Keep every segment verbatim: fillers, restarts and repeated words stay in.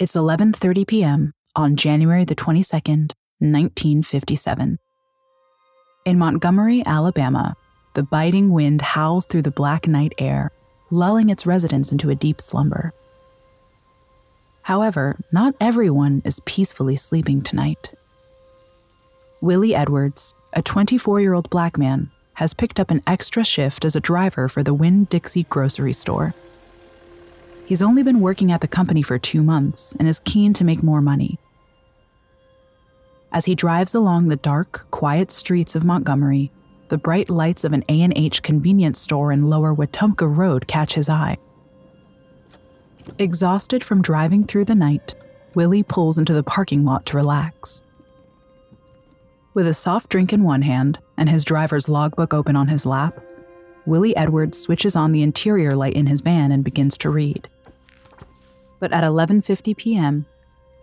It's eleven thirty p.m. on January the twenty-second, nineteen fifty-seven. In Montgomery, Alabama, the biting wind howls through the black night air, lulling its residents into a deep slumber. However, not everyone is peacefully sleeping tonight. Willie Edwards, a twenty-four-year-old black man, has picked up an extra shift as a driver for the Winn-Dixie grocery store. He's only been working at the company for two months and is keen to make more money. As he drives along the dark, quiet streets of Montgomery, the bright lights of an A and H convenience store in Lower Wetumpka Road catch his eye. Exhausted from driving through the night, Willie pulls into the parking lot to relax. With a soft drink in one hand and his driver's logbook open on his lap, Willie Edwards switches on the interior light in his van and begins to read. But at eleven fifty p.m.,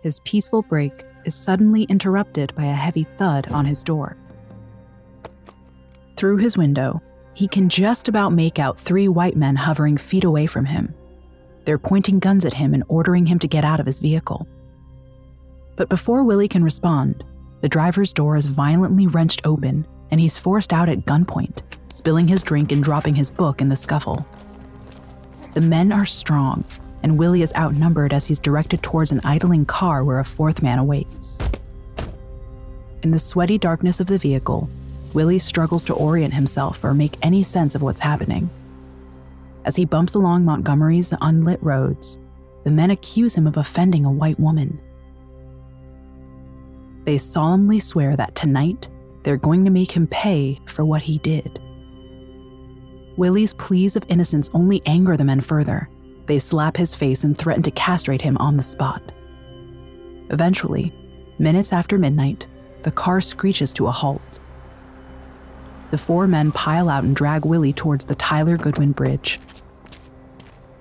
his peaceful break is suddenly interrupted by a heavy thud on his door. Through his window, he can just about make out three white men hovering feet away from him. They're pointing guns at him and ordering him to get out of his vehicle. But before Willie can respond, the driver's door is violently wrenched open and he's forced out at gunpoint, spilling his drink and dropping his book in the scuffle. The men are strong, and Willie is outnumbered as he's directed towards an idling car where a fourth man awaits. In the sweaty darkness of the vehicle, Willie struggles to orient himself or make any sense of what's happening. As he bumps along Montgomery's unlit roads, the men accuse him of offending a white woman. They solemnly swear that tonight, they're going to make him pay for what he did. Willie's pleas of innocence only anger the men further. They slap his face and threaten to castrate him on the spot. Eventually, minutes after midnight, the car screeches to a halt. The four men pile out and drag Willie towards the Tyler Goodwin Bridge.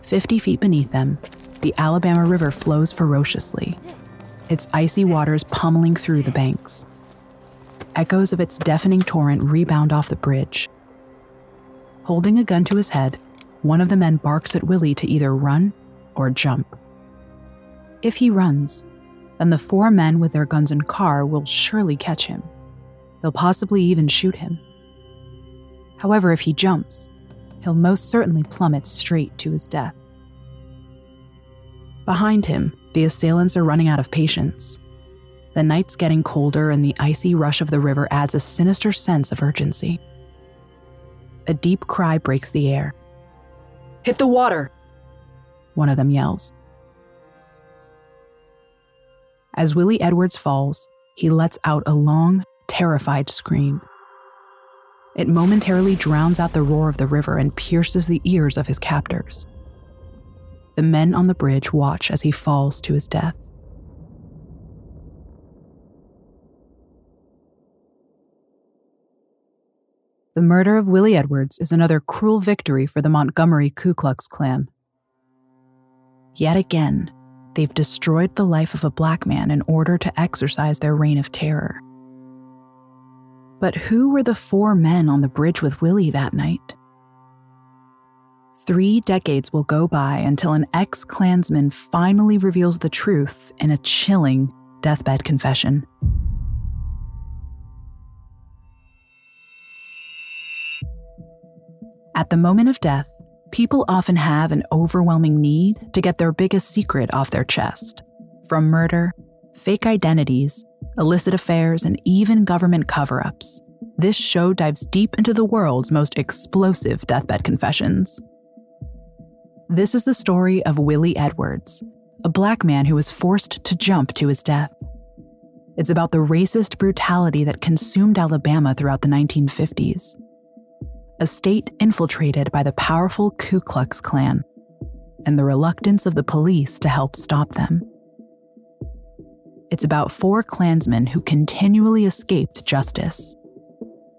Fifty feet beneath them, the Alabama River flows ferociously, its icy waters pummeling through the banks. Echoes of its deafening torrent rebound off the bridge. Holding a gun to his head, one of the men barks at Willie to either run or jump. If he runs, then the four men with their guns and car will surely catch him. They'll possibly even shoot him. However, if he jumps, he'll most certainly plummet straight to his death. Behind him, the assailants are running out of patience. The night's getting colder, and the icy rush of the river adds a sinister sense of urgency. A deep cry breaks the air. "Hit the water!" one of them yells. As Willie Edwards falls, he lets out a long, terrified scream. It momentarily drowns out the roar of the river and pierces the ears of his captors. The men on the bridge watch as he falls to his death. The murder of Willie Edwards is another cruel victory for the Montgomery Ku Klux Klan. Yet again, they've destroyed the life of a black man in order to exercise their reign of terror. But who were the four men on the bridge with Willie that night? Three decades will go by until an ex-Klansman finally reveals the truth in a chilling deathbed confession. At the moment of death, people often have an overwhelming need to get their biggest secret off their chest. From murder, fake identities, illicit affairs, and even government cover-ups, this show dives deep into the world's most explosive deathbed confessions. This is the story of Willie Edwards, a black man who was forced to jump to his death. It's about the racist brutality that consumed Alabama throughout the nineteen fifties, a state infiltrated by the powerful Ku Klux Klan, and the reluctance of the police to help stop them. It's about four Klansmen who continually escaped justice.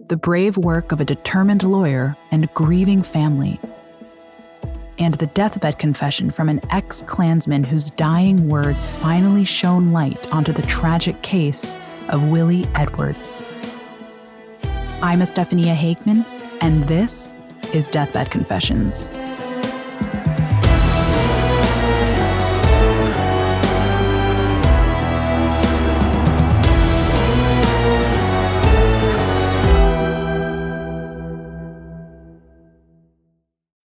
The brave work of a determined lawyer and a grieving family. And the deathbed confession from an ex-Klansman whose dying words finally shone light onto the tragic case of Willie Edwards. I'm Estefania Hakeman, and this is Deathbed Confessions.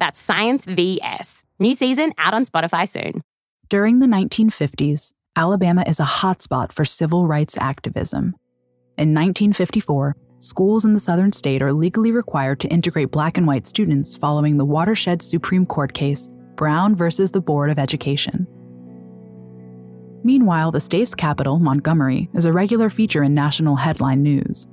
That's Science V S. New season out on Spotify soon. During the nineteen fifties, Alabama is a hotspot for civil rights activism. In nineteen fifty-four, schools in the southern state are legally required to integrate black and white students following the watershed Supreme Court case, Brown versus the Board of Education. Meanwhile, the state's capital, Montgomery, is a regular feature in national headline news.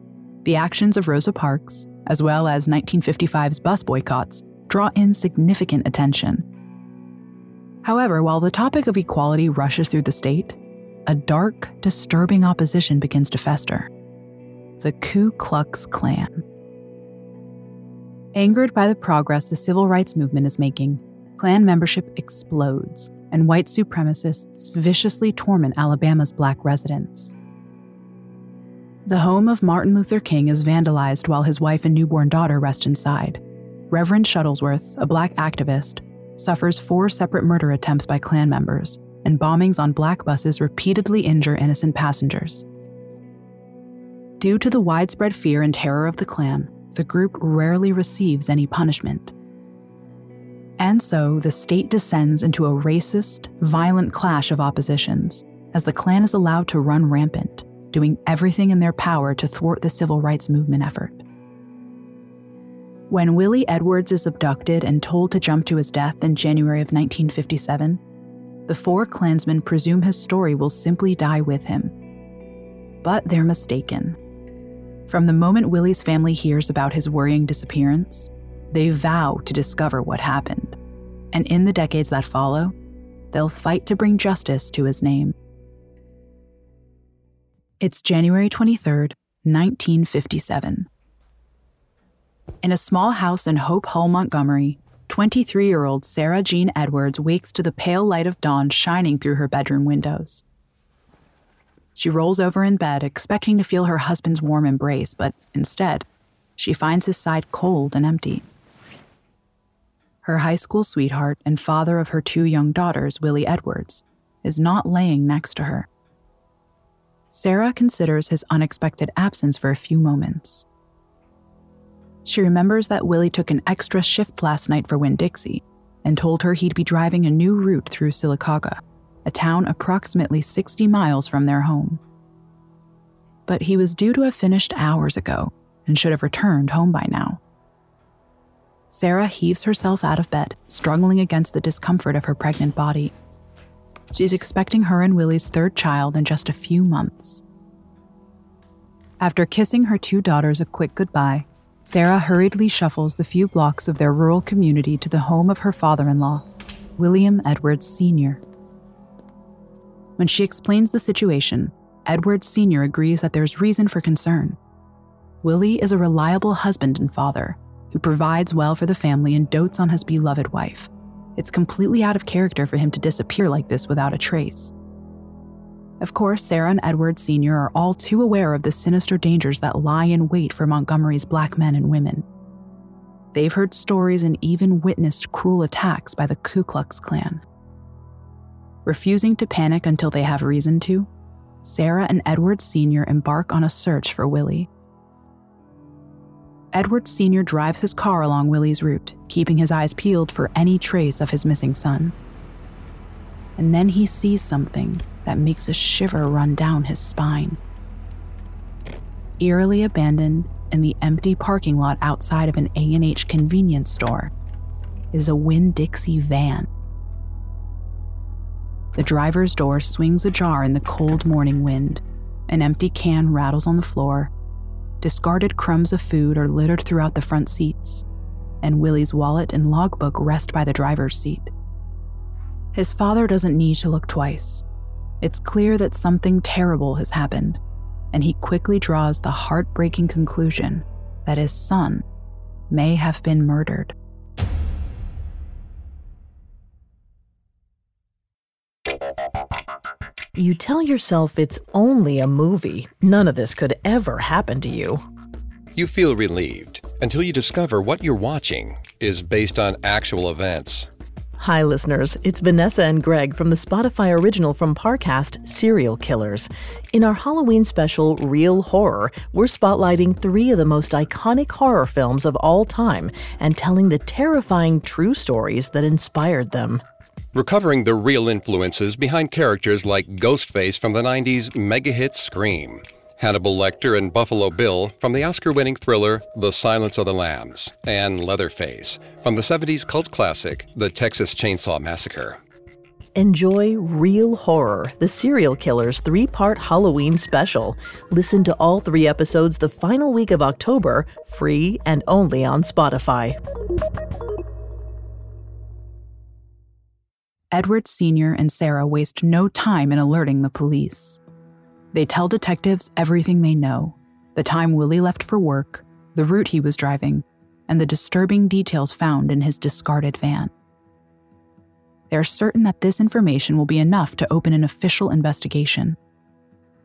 The actions of Rosa Parks, as well as nineteen fifty-five's bus boycotts, draw in significant attention. However, while the topic of equality rushes through the state, a dark, disturbing opposition begins to fester. The Ku Klux Klan. Angered by the progress the civil rights movement is making, Klan membership explodes, and white supremacists viciously torment Alabama's black residents. The home of Martin Luther King is vandalized while his wife and newborn daughter rest inside. Reverend Shuttlesworth, a black activist, suffers four separate murder attempts by Klan members, and bombings on black buses repeatedly injure innocent passengers. Due to the widespread fear and terror of the Klan, the group rarely receives any punishment. And so, the state descends into a racist, violent clash of oppositions, as the Klan is allowed to run rampant, doing everything in their power to thwart the civil rights movement effort. When Willie Edwards is abducted and told to jump to his death in January of nineteen fifty-seven, the four Klansmen presume his story will simply die with him. But they're mistaken. From the moment Willie's family hears about his worrying disappearance, they vow to discover what happened. And in the decades that follow, they'll fight to bring justice to his name. It's January twenty-third, nineteen fifty-seven. In a small house in Hope Hull, Montgomery, twenty-three-year-old Sarah Jean Edwards wakes to the pale light of dawn shining through her bedroom windows. She rolls over in bed, expecting to feel her husband's warm embrace, but instead, she finds his side cold and empty. Her high school sweetheart and father of her two young daughters, Willie Edwards, is not laying next to her. Sarah considers his unexpected absence for a few moments. She remembers that Willie took an extra shift last night for Winn-Dixie and told her he'd be driving a new route through Sylacauga, a town approximately sixty miles from their home. But he was due to have finished hours ago and should have returned home by now. Sarah heaves herself out of bed, struggling against the discomfort of her pregnant body. She's expecting her and Willie's third child in just a few months. After kissing her two daughters a quick goodbye, Sarah hurriedly shuffles the few blocks of their rural community to the home of her father-in-law, William Edwards Senior When she explains the situation, Edwards Senior agrees that there's reason for concern. Willie is a reliable husband and father who provides well for the family and dotes on his beloved wife. It's completely out of character for him to disappear like this without a trace. Of course, Sarah and Edwards Senior are all too aware of the sinister dangers that lie in wait for Montgomery's black men and women. They've heard stories and even witnessed cruel attacks by the Ku Klux Klan. Refusing to panic until they have reason to, Sarah and Edwards Senior embark on a search for Willie. Edwards Senior drives his car along Willie's route, keeping his eyes peeled for any trace of his missing son. And then he sees something that makes a shiver run down his spine. Eerily abandoned in the empty parking lot outside of an A and H convenience store is a Winn-Dixie van. The driver's door swings ajar in the cold morning wind. An empty can rattles on the floor. Discarded crumbs of food are littered throughout the front seats, and Willie's wallet and logbook rest by the driver's seat. His father doesn't need to look twice. It's clear that something terrible has happened, and he quickly draws the heartbreaking conclusion that his son may have been murdered. You tell yourself it's only a movie. None of this could ever happen to you. You feel relieved until you discover what you're watching is based on actual events. Hi, listeners. It's Vanessa and Greg from the Spotify original from Parcast, Serial Killers. In our Halloween special, Real Horror, we're spotlighting three of the most iconic horror films of all time and telling the terrifying true stories that inspired them. Recovering the real influences behind characters like Ghostface from the nineties mega hit Scream, Hannibal Lecter and Buffalo Bill from the Oscar-winning thriller The Silence of the Lambs, and Leatherface from the seventies cult classic The Texas Chainsaw Massacre. Enjoy Real Horror, the Serial Killers three-part Halloween special. Listen to all three episodes the final week of October, free and only on Spotify. Edwards Senior and Sarah waste no time in alerting the police. They tell detectives everything they know, the time Willie left for work, the route he was driving, and the disturbing details found in his discarded van. They're certain that this information will be enough to open an official investigation.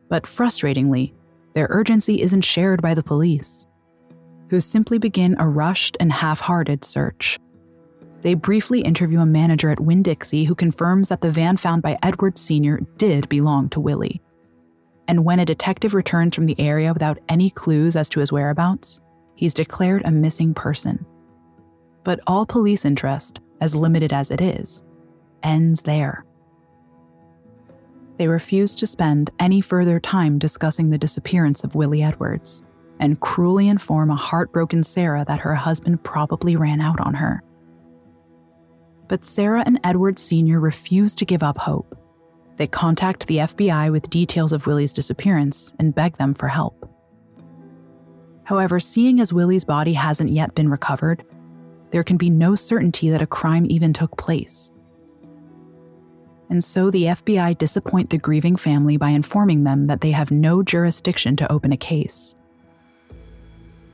But frustratingly, their urgency isn't shared by the police, who simply begin a rushed and half-hearted search. They briefly interview a manager at Winn-Dixie who confirms that the van found by Edwards Senior did belong to Willie. And when a detective returns from the area without any clues as to his whereabouts, he's declared a missing person. But all police interest, as limited as it is, ends there. They refuse to spend any further time discussing the disappearance of Willie Edwards, and cruelly inform a heartbroken Sarah that her husband probably ran out on her. But Sarah and Edwards Senior refuse to give up hope. They contact the F B I with details of Willie's disappearance and beg them for help. However, seeing as Willie's body hasn't yet been recovered, there can be no certainty that a crime even took place. And so the F B I disappoint the grieving family by informing them that they have no jurisdiction to open a case.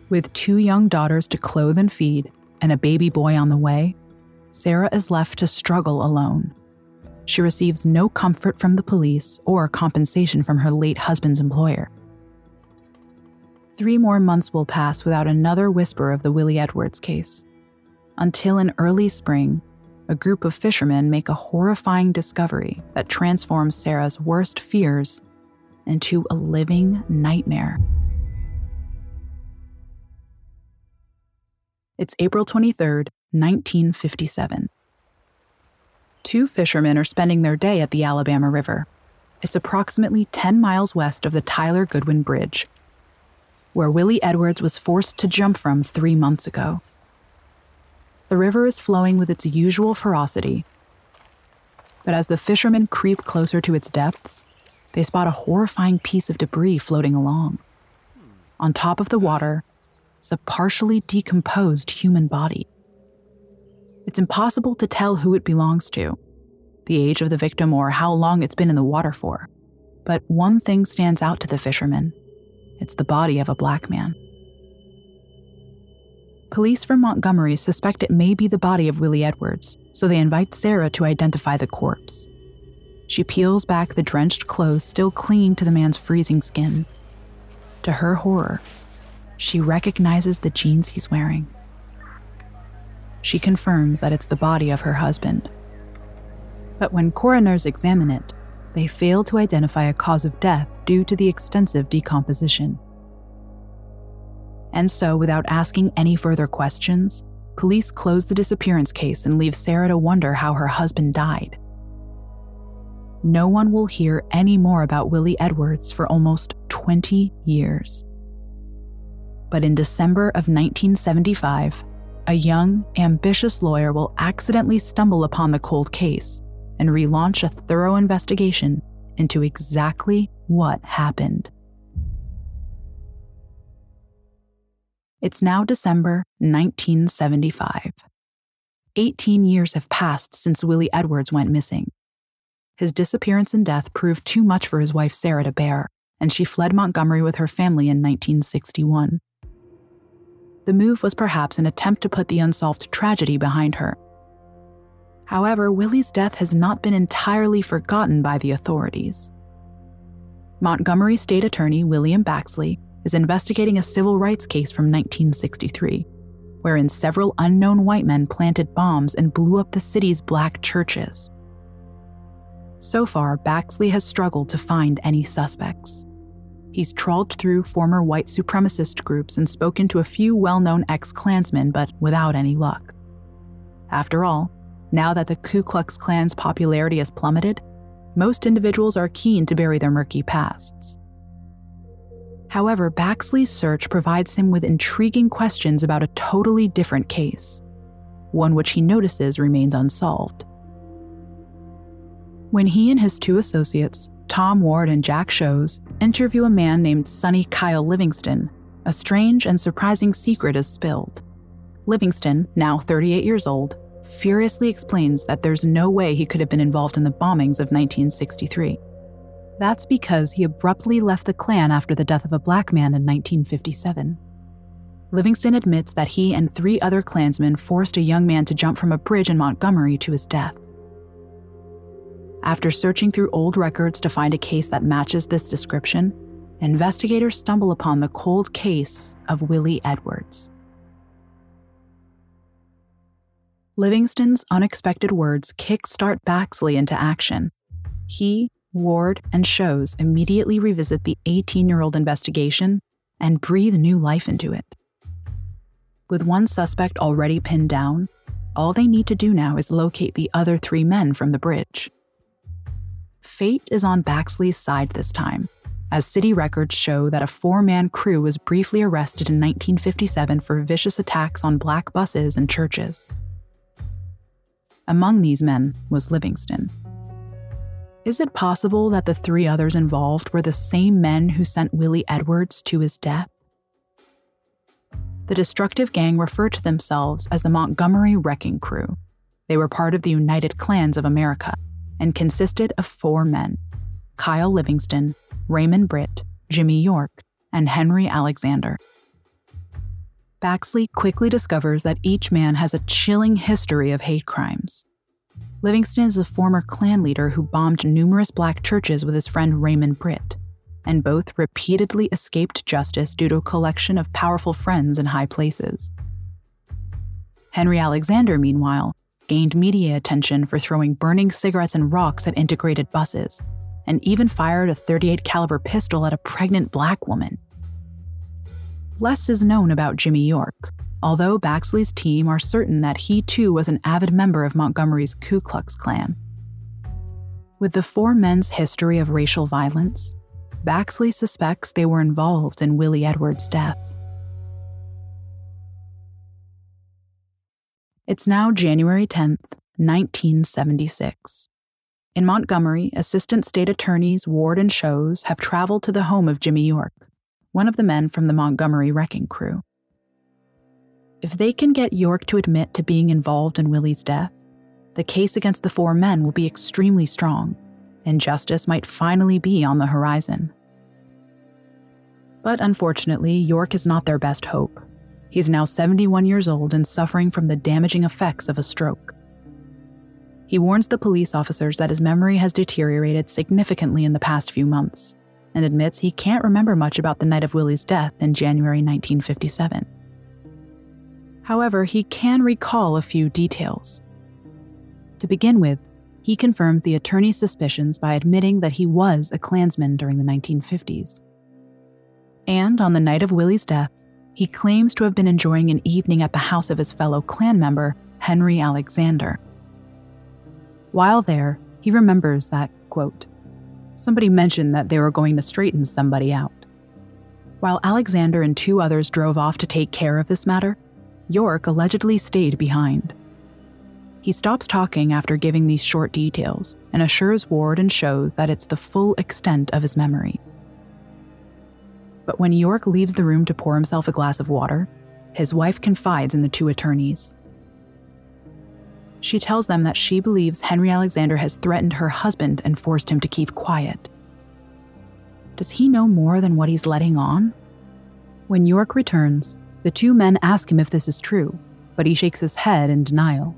With two young daughters to clothe and feed, and a baby boy on the way, Sarah is left to struggle alone. She receives no comfort from the police or compensation from her late husband's employer. Three more months will pass without another whisper of the Willie Edwards case, until in early spring, a group of fishermen make a horrifying discovery that transforms Sarah's worst fears into a living nightmare. It's April twenty-third, nineteen fifty-seven. Two fishermen are spending their day at the Alabama River. It's approximately ten miles west of the Tyler Goodwin Bridge, where Willie Edwards was forced to jump from three months ago. The river is flowing with its usual ferocity, but as the fishermen creep closer to its depths, they spot a horrifying piece of debris floating along. On top of the water is a partially decomposed human body. It's impossible to tell who it belongs to, the age of the victim or how long it's been in the water for. But one thing stands out to the fishermen. It's the body of a black man. Police from Montgomery suspect it may be the body of Willie Edwards, so they invite Sarah to identify the corpse. She peels back the drenched clothes still clinging to the man's freezing skin. To her horror, she recognizes the jeans he's wearing. She confirms that it's the body of her husband. But when coroners examine it, they fail to identify a cause of death due to the extensive decomposition. And so, without asking any further questions, police close the disappearance case and leave Sarah to wonder how her husband died. No one will hear any more about Willie Edwards for almost twenty years. But in December of nineteen seventy-five, a young, ambitious lawyer will accidentally stumble upon the cold case and relaunch a thorough investigation into exactly what happened. It's now December nineteen seventy-five. eighteen years have passed since Willie Edwards went missing. His disappearance and death proved too much for his wife Sarah to bear, and she fled Montgomery with her family in nineteen sixty-one. The move was perhaps an attempt to put the unsolved tragedy behind her. However, Willie's death has not been entirely forgotten by the authorities. Montgomery State Attorney William Baxley is investigating a civil rights case from nineteen sixty-three, wherein several unknown white men planted bombs and blew up the city's black churches. So far, Baxley has struggled to find any suspects. He's trawled through former white supremacist groups and spoken to a few well-known ex-Klansmen, but without any luck. After all, now that the Ku Klux Klan's popularity has plummeted, most individuals are keen to bury their murky pasts. However, Baxley's search provides him with intriguing questions about a totally different case, one which he notices remains unsolved. When he and his two associates, Tom Ward and Jack Shows, interview a man named Sonny Kyle Livingston, a strange and surprising secret is spilled. Livingston, now thirty-eight years old, furiously explains that there's no way he could have been involved in the bombings of nineteen sixty-three. That's because he abruptly left the Klan after the death of a black man in nineteen fifty-seven. Livingston admits that he and three other Klansmen forced a young man to jump from a bridge in Montgomery to his death. After searching through old records to find a case that matches this description, investigators stumble upon the cold case of Willie Edwards. Livingston's unexpected words kickstart Baxley into action. He, Ward, and Shows immediately revisit the eighteen-year-old investigation and breathe new life into it. With one suspect already pinned down, all they need to do now is locate the other three men from the bridge. Fate is on Baxley's side this time, as city records show that a four-man crew was briefly arrested in nineteen fifty-seven for vicious attacks on black buses and churches. Among these men was Livingston. Is it possible that the three others involved were the same men who sent Willie Edwards to his death? The destructive gang referred to themselves as the Montgomery Wrecking Crew. They were part of the United Klans of America, and consisted of four men: Kyle Livingston, Raymond Britt, Jimmy York, and Henry Alexander. Baxley quickly discovers that each man has a chilling history of hate crimes. Livingston is a former Klan leader who bombed numerous black churches with his friend Raymond Britt, and both repeatedly escaped justice due to a collection of powerful friends in high places. Henry Alexander, meanwhile, gained media attention for throwing burning cigarettes and rocks at integrated buses, and even fired a thirty-eight caliber pistol at a pregnant black woman. Less is known about Jimmy York, although Baxley's team are certain that he too was an avid member of Montgomery's Ku Klux Klan. With the four men's history of racial violence, Baxley suspects they were involved in Willie Edwards' death. It's now January tenth, nineteen seventy-six. In Montgomery, Assistant State Attorneys Ward and Shows have traveled to the home of Jimmy York, one of the men from the Montgomery Wrecking Crew. If they can get York to admit to being involved in Willie's death, the case against the four men will be extremely strong, and justice might finally be on the horizon. But unfortunately, York is not their best hope. He's now seventy-one years old and suffering from the damaging effects of a stroke. He warns the police officers that his memory has deteriorated significantly in the past few months, and admits he can't remember much about the night of Willie's death in January nineteen fifty-seven. However, he can recall a few details. To begin with, he confirms the attorney's suspicions by admitting that he was a Klansman during the nineteen fifties. And on the night of Willie's death, he claims to have been enjoying an evening at the house of his fellow Klan member, Henry Alexander. While there, he remembers that, quote, somebody mentioned that they were going to straighten somebody out. While Alexander and two others drove off to take care of this matter, York allegedly stayed behind. He stops talking after giving these short details and assures Ward and Shows that it's the full extent of his memory. But when York leaves the room to pour himself a glass of water, his wife confides in the two attorneys. She tells them that she believes Henry Alexander has threatened her husband and forced him to keep quiet. Does he know more than what he's letting on? When York returns, the two men ask him if this is true, but he shakes his head in denial.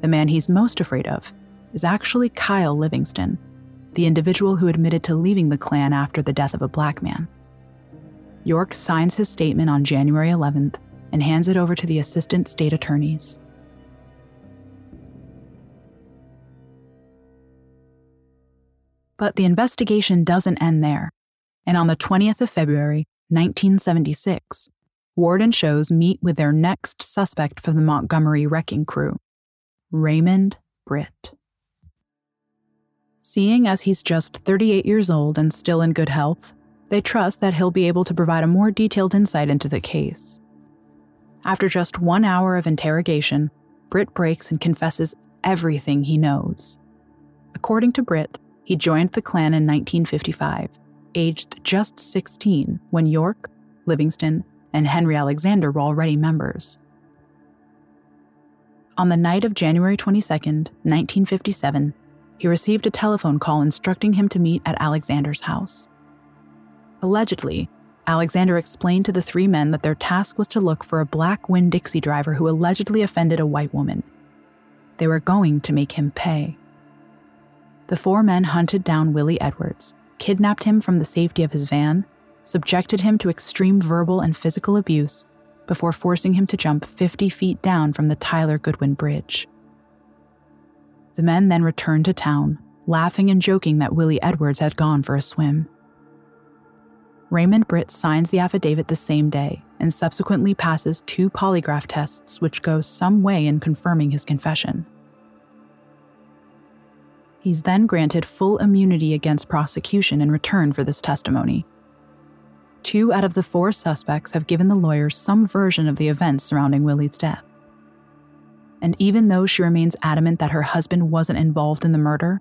The man he's most afraid of is actually Kyle Livingston, the individual who admitted to leaving the Klan after the death of a black man. York signs his statement on January eleventh and hands it over to the assistant state attorneys. But the investigation doesn't end there, and on the twentieth of February, nineteen seventy-six, Ward and Shows meet with their next suspect for the Montgomery Wrecking Crew, Raymond Britt. Seeing as he's just thirty-eight years old and still in good health, they trust that he'll be able to provide a more detailed insight into the case. After just one hour of interrogation, Britt breaks and confesses everything he knows. According to Britt, he joined the Klan in nineteen fifty-five, aged just sixteen, when York, Livingston, and Henry Alexander were already members. On the night of January twenty-second, nineteen fifty-seven, he received a telephone call instructing him to meet at Alexander's house. Allegedly, Alexander explained to the three men that their task was to look for a black Winn-Dixie driver who allegedly offended a white woman. They were going to make him pay. The four men hunted down Willie Edwards, kidnapped him from the safety of his van, subjected him to extreme verbal and physical abuse, before forcing him to jump fifty feet down from the Tyler Goodwin Bridge. The men then returned to town, laughing and joking that Willie Edwards had gone for a swim. Raymond Britt signs the affidavit the same day and subsequently passes two polygraph tests which go some way in confirming his confession. He's then granted full immunity against prosecution in return for this testimony. Two out of the four suspects have given the lawyers some version of the events surrounding Willie's death. And even though she remains adamant that her husband wasn't involved in the murder,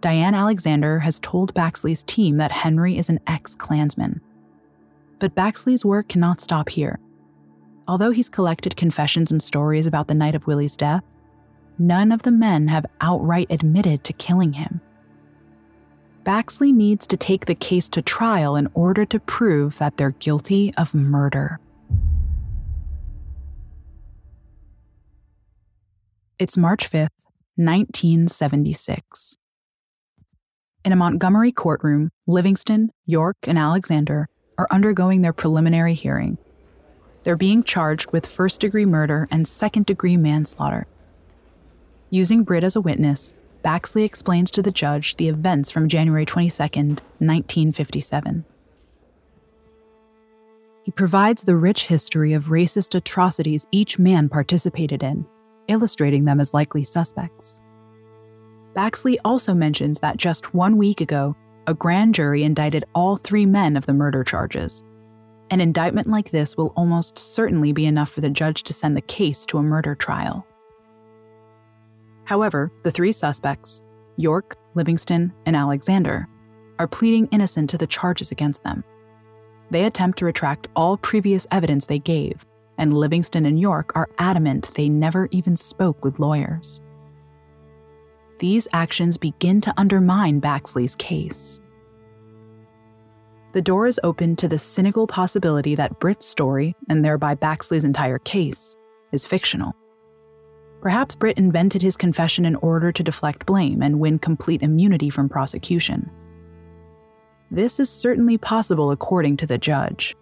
Diane Alexander has told Baxley's team that Henry is an ex-Klansman. But Baxley's work cannot stop here. Although he's collected confessions and stories about the night of Willie's death, none of the men have outright admitted to killing him. Baxley needs to take the case to trial in order to prove that they're guilty of murder. It's March fifth, nineteen seventy-six. In a Montgomery courtroom, Livingston, York, and Alexander are undergoing their preliminary hearing. They're being charged with first-degree murder and second-degree manslaughter. Using Britt as a witness, Baxley explains to the judge the events from January twenty-second, nineteen fifty-seven. He provides the rich history of racist atrocities each man participated in, illustrating them as likely suspects. Baxley also mentions that just one week ago, a grand jury indicted all three men of the murder charges. An indictment like this will almost certainly be enough for the judge to send the case to a murder trial. However, the three suspects, York, Livingston, and Alexander, are pleading innocent to the charges against them. They attempt to retract all previous evidence they gave, and Livingston and York are adamant they never even spoke with lawyers. These actions begin to undermine Baxley's case. The door is open to the cynical possibility that Britt's story, and thereby Baxley's entire case, is fictional. Perhaps Britt invented his confession in order to deflect blame and win complete immunity from prosecution. This is certainly possible according to the judge.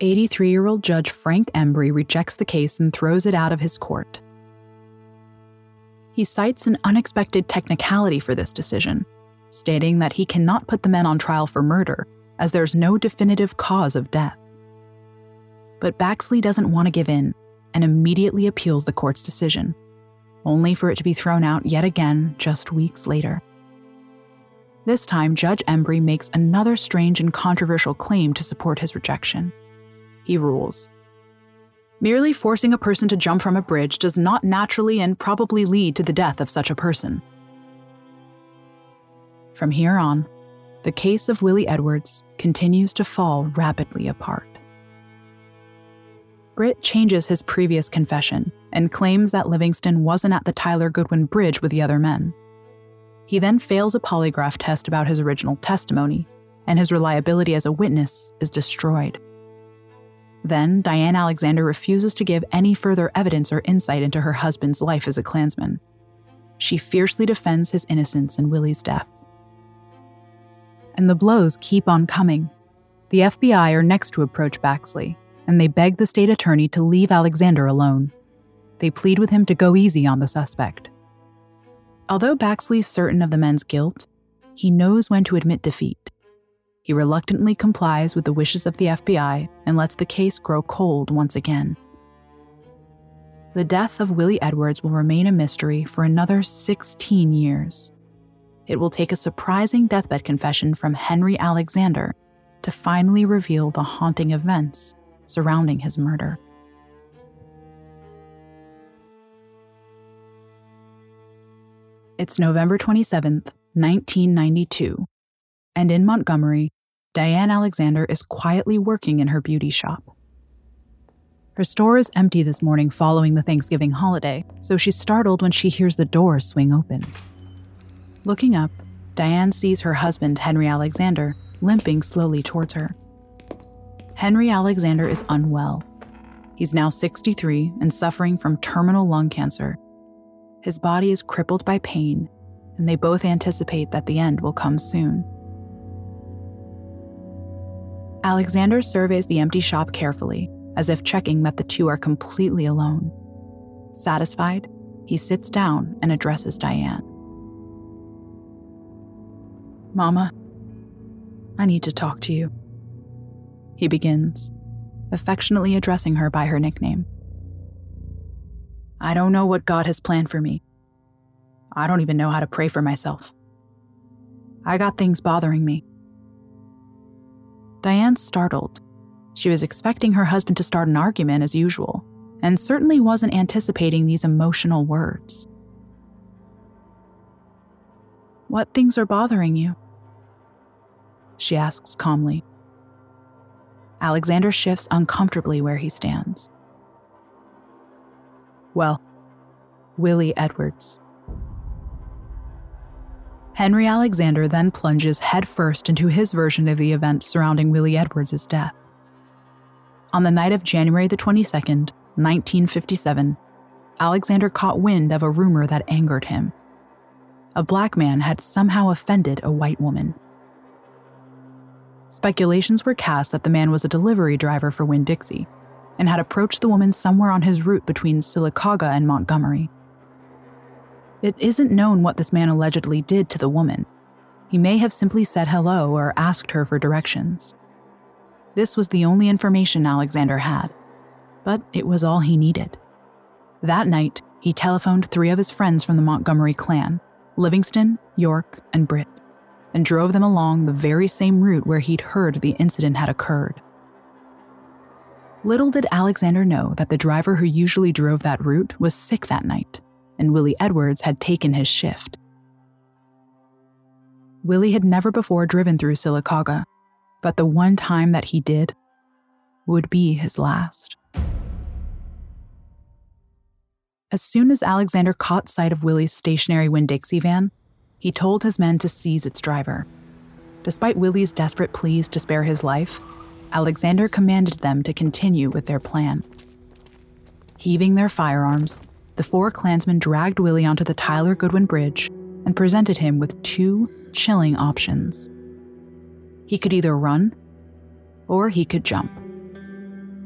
eighty-three-year-old Judge Frank Embry rejects the case and throws it out of his court. He cites an unexpected technicality for this decision, stating that he cannot put the men on trial for murder as there's no definitive cause of death. But Baxley doesn't want to give in and immediately appeals the court's decision, only for it to be thrown out yet again just weeks later. This time, Judge Embry makes another strange and controversial claim to support his rejection. He rules, "Merely forcing a person to jump from a bridge does not naturally and probably lead to the death of such a person." From here on, the case of Willie Edwards continues to fall rapidly apart. Britt changes his previous confession and claims that Livingston wasn't at the Tyler Goodwin Bridge with the other men. He then fails a polygraph test about his original testimony, and his reliability as a witness is destroyed. Then, Diane Alexander refuses to give any further evidence or insight into her husband's life as a Klansman. She fiercely defends his innocence in Willie's death. And the blows keep on coming. The F B I are next to approach Baxley, and they beg the state attorney to leave Alexander alone. They plead with him to go easy on the suspect. Although Baxley's certain of the men's guilt, he knows when to admit defeat. He reluctantly complies with the wishes of the F B I and lets the case grow cold once again. The death of Willie Edwards will remain a mystery for another sixteen years. It will take a surprising deathbed confession from Henry Alexander to finally reveal the haunting events surrounding his murder. It's November twenty-seventh, nineteen ninety-two, and in Montgomery, Diane Alexander is quietly working in her beauty shop. Her store is empty this morning following the Thanksgiving holiday, so she's startled when she hears the door swing open. Looking up, Diane sees her husband, Henry Alexander, limping slowly towards her. Henry Alexander is unwell. He's now sixty-three and suffering from terminal lung cancer. His body is crippled by pain, and they both anticipate that the end will come soon. Alexander surveys the empty shop carefully, as if checking that the two are completely alone. Satisfied, he sits down and addresses Diane. "Mama, I need to talk to you," he begins, affectionately addressing her by her nickname. "I don't know what God has planned for me. I don't even know how to pray for myself. I got things bothering me." Diane's startled. She was expecting her husband to start an argument as usual, and certainly wasn't anticipating these emotional words. "What things are bothering you?" she asks calmly. Alexander shifts uncomfortably where he stands. "Well, Willie Edwards." Henry Alexander then plunges headfirst into his version of the events surrounding Willie Edwards' death. On the night of January the twenty-second, nineteen fifty-seven, Alexander caught wind of a rumor that angered him. A black man had somehow offended a white woman. Speculations were cast that the man was a delivery driver for Winn-Dixie and had approached the woman somewhere on his route between Sylacauga and Montgomery. It isn't known what this man allegedly did to the woman. He may have simply said hello or asked her for directions. This was the only information Alexander had, but it was all he needed. That night, he telephoned three of his friends from the Montgomery clan, Livingston, York, and Britt, and drove them along the very same route where he'd heard the incident had occurred. Little did Alexander know that the driver who usually drove that route was sick that night, and Willie Edwards had taken his shift. Willie had never before driven through Sylacauga, but the one time that he did would be his last. As soon as Alexander caught sight of Willie's stationary Winn-Dixie van, he told his men to seize its driver. Despite Willie's desperate pleas to spare his life, Alexander commanded them to continue with their plan. Heaving their firearms, the four Klansmen dragged Willie onto the Tyler Goodwin Bridge and presented him with two chilling options. He could either run, or he could jump.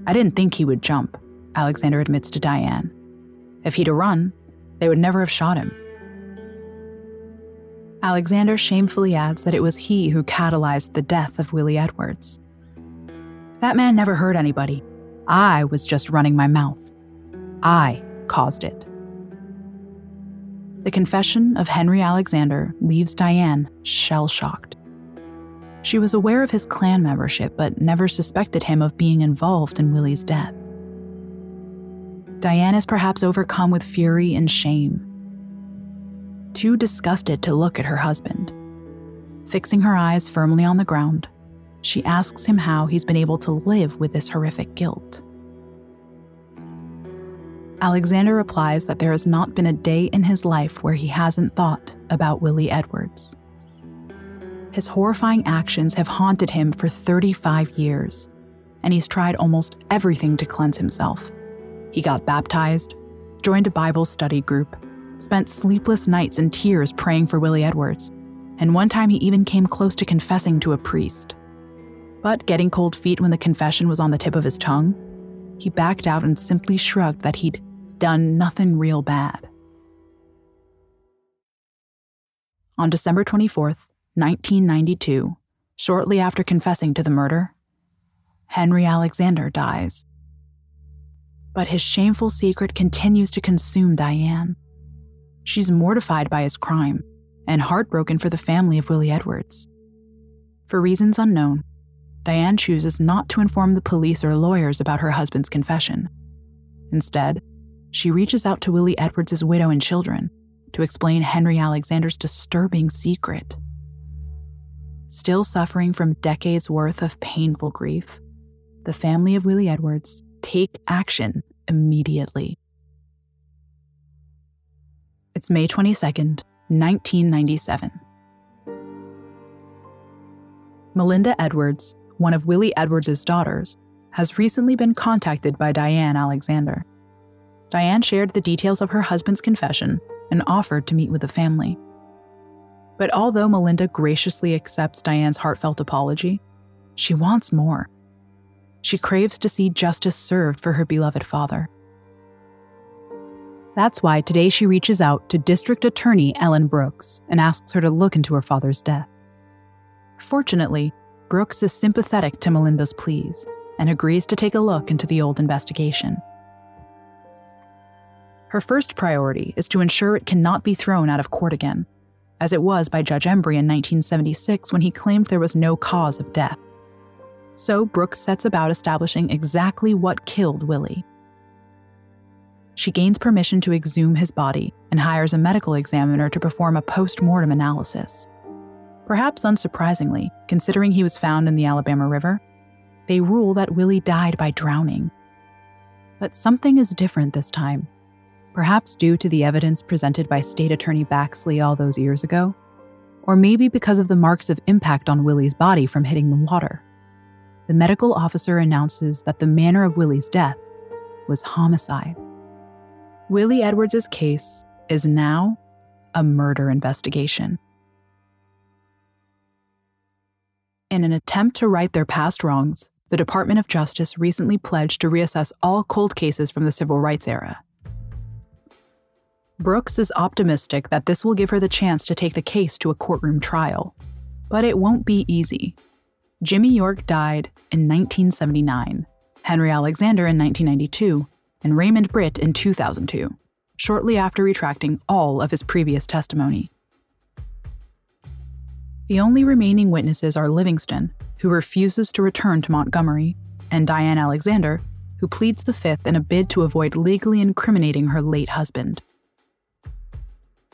"I didn't think he would jump," Alexander admits to Diane. "If he'd have run, they would never have shot him." Alexander shamefully adds that it was he who catalyzed the death of Willie Edwards. "That man never hurt anybody. I was just running my mouth. I caused it." The confession of Henry Alexander leaves Diane shell-shocked. She was aware of his Klan membership, but never suspected him of being involved in Willie's death. Diane is perhaps overcome with fury and shame, too disgusted to look at her husband. Fixing her eyes firmly on the ground, she asks him how he's been able to live with this horrific guilt. Alexander replies that there has not been a day in his life where he hasn't thought about Willie Edwards. His horrifying actions have haunted him for thirty-five years, and he's tried almost everything to cleanse himself. He got baptized, joined a Bible study group, spent sleepless nights in tears praying for Willie Edwards, and one time he even came close to confessing to a priest. But getting cold feet when the confession was on the tip of his tongue, he backed out and simply shrugged that he'd done nothing real bad. On December twenty-fourth, nineteen ninety-two, shortly after confessing to the murder, Henry Alexander dies. But his shameful secret continues to consume Diane. She's mortified by his crime and heartbroken for the family of Willie Edwards. For reasons unknown, Diane chooses not to inform the police or lawyers about her husband's confession. Instead, she reaches out to Willie Edwards' widow and children to explain Henry Alexander's disturbing secret. Still suffering from decades' worth of painful grief, the family of Willie Edwards take action immediately. It's May twenty-second, nineteen ninety-seven. Melinda Edwards, one of Willie Edwards' daughters, has recently been contacted by Diane Alexander. Diane shared the details of her husband's confession and offered to meet with the family. But although Melinda graciously accepts Diane's heartfelt apology, she wants more. She craves to see justice served for her beloved father. That's why today she reaches out to District Attorney Ellen Brooks and asks her to look into her father's death. Fortunately, Brooks is sympathetic to Melinda's pleas and agrees to take a look into the old investigation. Her first priority is to ensure it cannot be thrown out of court again, as it was by Judge Embry in nineteen seventy-six when he claimed there was no cause of death. So Brooks sets about establishing exactly what killed Willie. She gains permission to exhume his body and hires a medical examiner to perform a post-mortem analysis. Perhaps unsurprisingly, considering he was found in the Alabama River, they rule that Willie died by drowning. But something is different this time, perhaps due to the evidence presented by State Attorney Baxley all those years ago, or maybe because of the marks of impact on Willie's body from hitting the water. The medical officer announces that the manner of Willie's death was homicide. Willie Edwards' case is now a murder investigation. In an attempt to right their past wrongs, the Department of Justice recently pledged to reassess all cold cases from the civil rights era. Brooks is optimistic that this will give her the chance to take the case to a courtroom trial, but it won't be easy. Jimmy York died in nineteen seventy-nine, Henry Alexander in nineteen ninety-two, and Raymond Britt in two thousand two, shortly after retracting all of his previous testimony. The only remaining witnesses are Livingston, who refuses to return to Montgomery, and Diane Alexander, who pleads the fifth in a bid to avoid legally incriminating her late husband.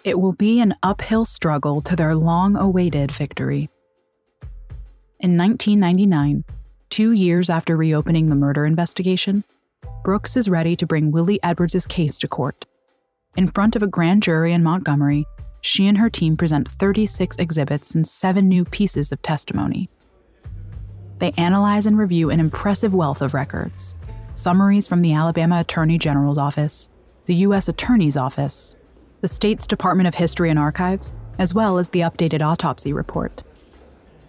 It will be an uphill struggle to their long-awaited victory. In nineteen ninety-nine, two years after reopening the murder investigation, Brooks is ready to bring Willie Edwards' case to court. In front of a grand jury in Montgomery, she and her team present thirty-six exhibits and seven new pieces of testimony. They analyze and review an impressive wealth of records, summaries from the Alabama Attorney General's office, the U S Attorney's office, the state's Department of History and Archives, as well as the updated autopsy report.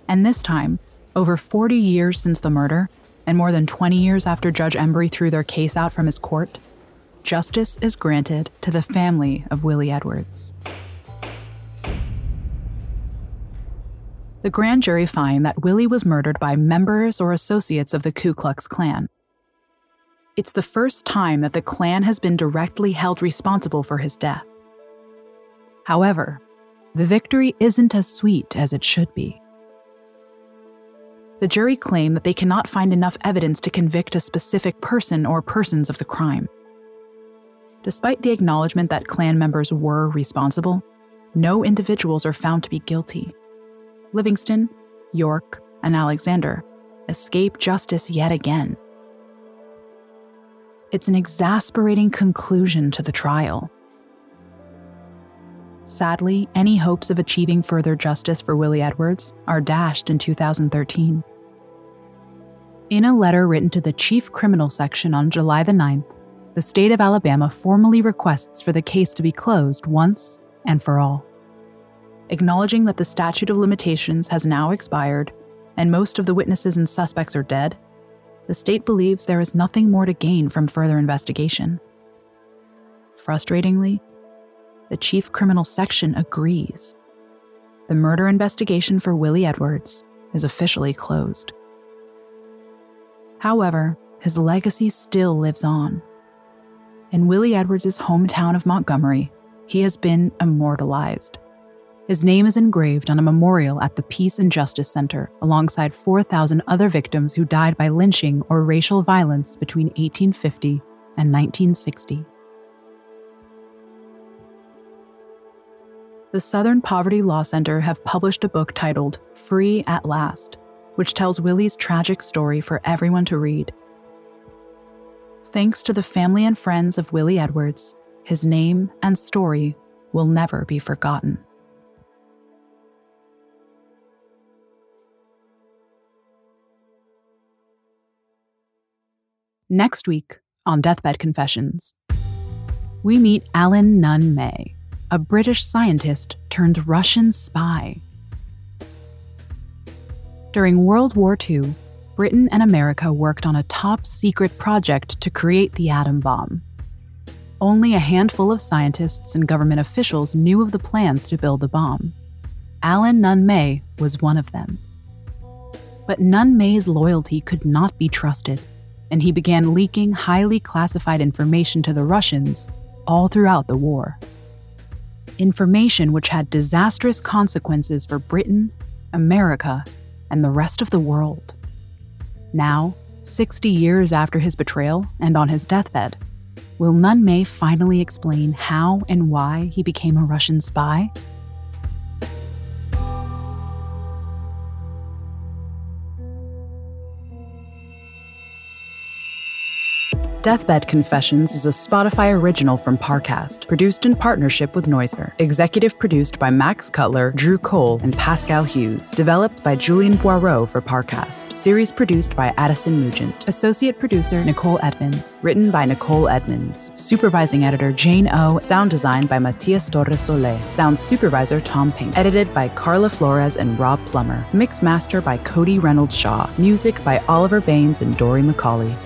And this time, over forty years since the murder, and more than twenty years after Judge Embry threw their case out from his court, justice is granted to the family of Willie Edwards. The grand jury find that Willie was murdered by members or associates of the Ku Klux Klan. It's the first time that the Klan has been directly held responsible for his death. However, the victory isn't as sweet as it should be. The jury claim that they cannot find enough evidence to convict a specific person or persons of the crime. Despite the acknowledgement that Klan members were responsible, no individuals are found to be guilty. Livingston, York, and Alexander escape justice yet again. It's an exasperating conclusion to the trial. Sadly, any hopes of achieving further justice for Willie Edwards are dashed in two thousand thirteen. In a letter written to the Chief Criminal Section on July the ninth, the state of Alabama formally requests for the case to be closed once and for all. Acknowledging that the statute of limitations has now expired and most of the witnesses and suspects are dead, the state believes there is nothing more to gain from further investigation. Frustratingly, the Chief Criminal Section agrees. The murder investigation for Willie Edwards is officially closed. However, his legacy still lives on. In Willie Edwards' hometown of Montgomery, he has been immortalized. His name is engraved on a memorial at the Peace and Justice Center alongside four thousand other victims who died by lynching or racial violence between eighteen fifty and nineteen sixty. The Southern Poverty Law Center have published a book titled Free at Last, which tells Willie's tragic story for everyone to read. Thanks to the family and friends of Willie Edwards, his name and story will never be forgotten. Next week on Deathbed Confessions, we meet Alan Nunn May, a British scientist turned Russian spy. During World War Two, Britain and America worked on a top-secret project to create the atom bomb. Only a handful of scientists and government officials knew of the plans to build the bomb. Alan Nunn May was one of them. But Nunn May's loyalty could not be trusted, and he began leaking highly classified information to the Russians all throughout the war. Information which had disastrous consequences for Britain, America, and the rest of the world. Now, sixty years after his betrayal and on his deathbed, will Nunn May finally explain how and why he became a Russian spy? Deathbed Confessions is a Spotify original from Parcast, produced in partnership with Noiser. Executive produced by Max Cutler, Drew Cole, and Pascal Hughes. Developed by Julian Boireau for Parcast. Series produced by Addison Mugent. Associate producer Nicole Edmonds. Written by Nicole Edmonds. Supervising editor Jane O. Sound design by Matias Torres Solé. Sound supervisor Tom Pink. Edited by Carla Flores and Rob Plummer. Mix master by Cody Reynolds Shaw. Music by Oliver Baines and Dory McCauley.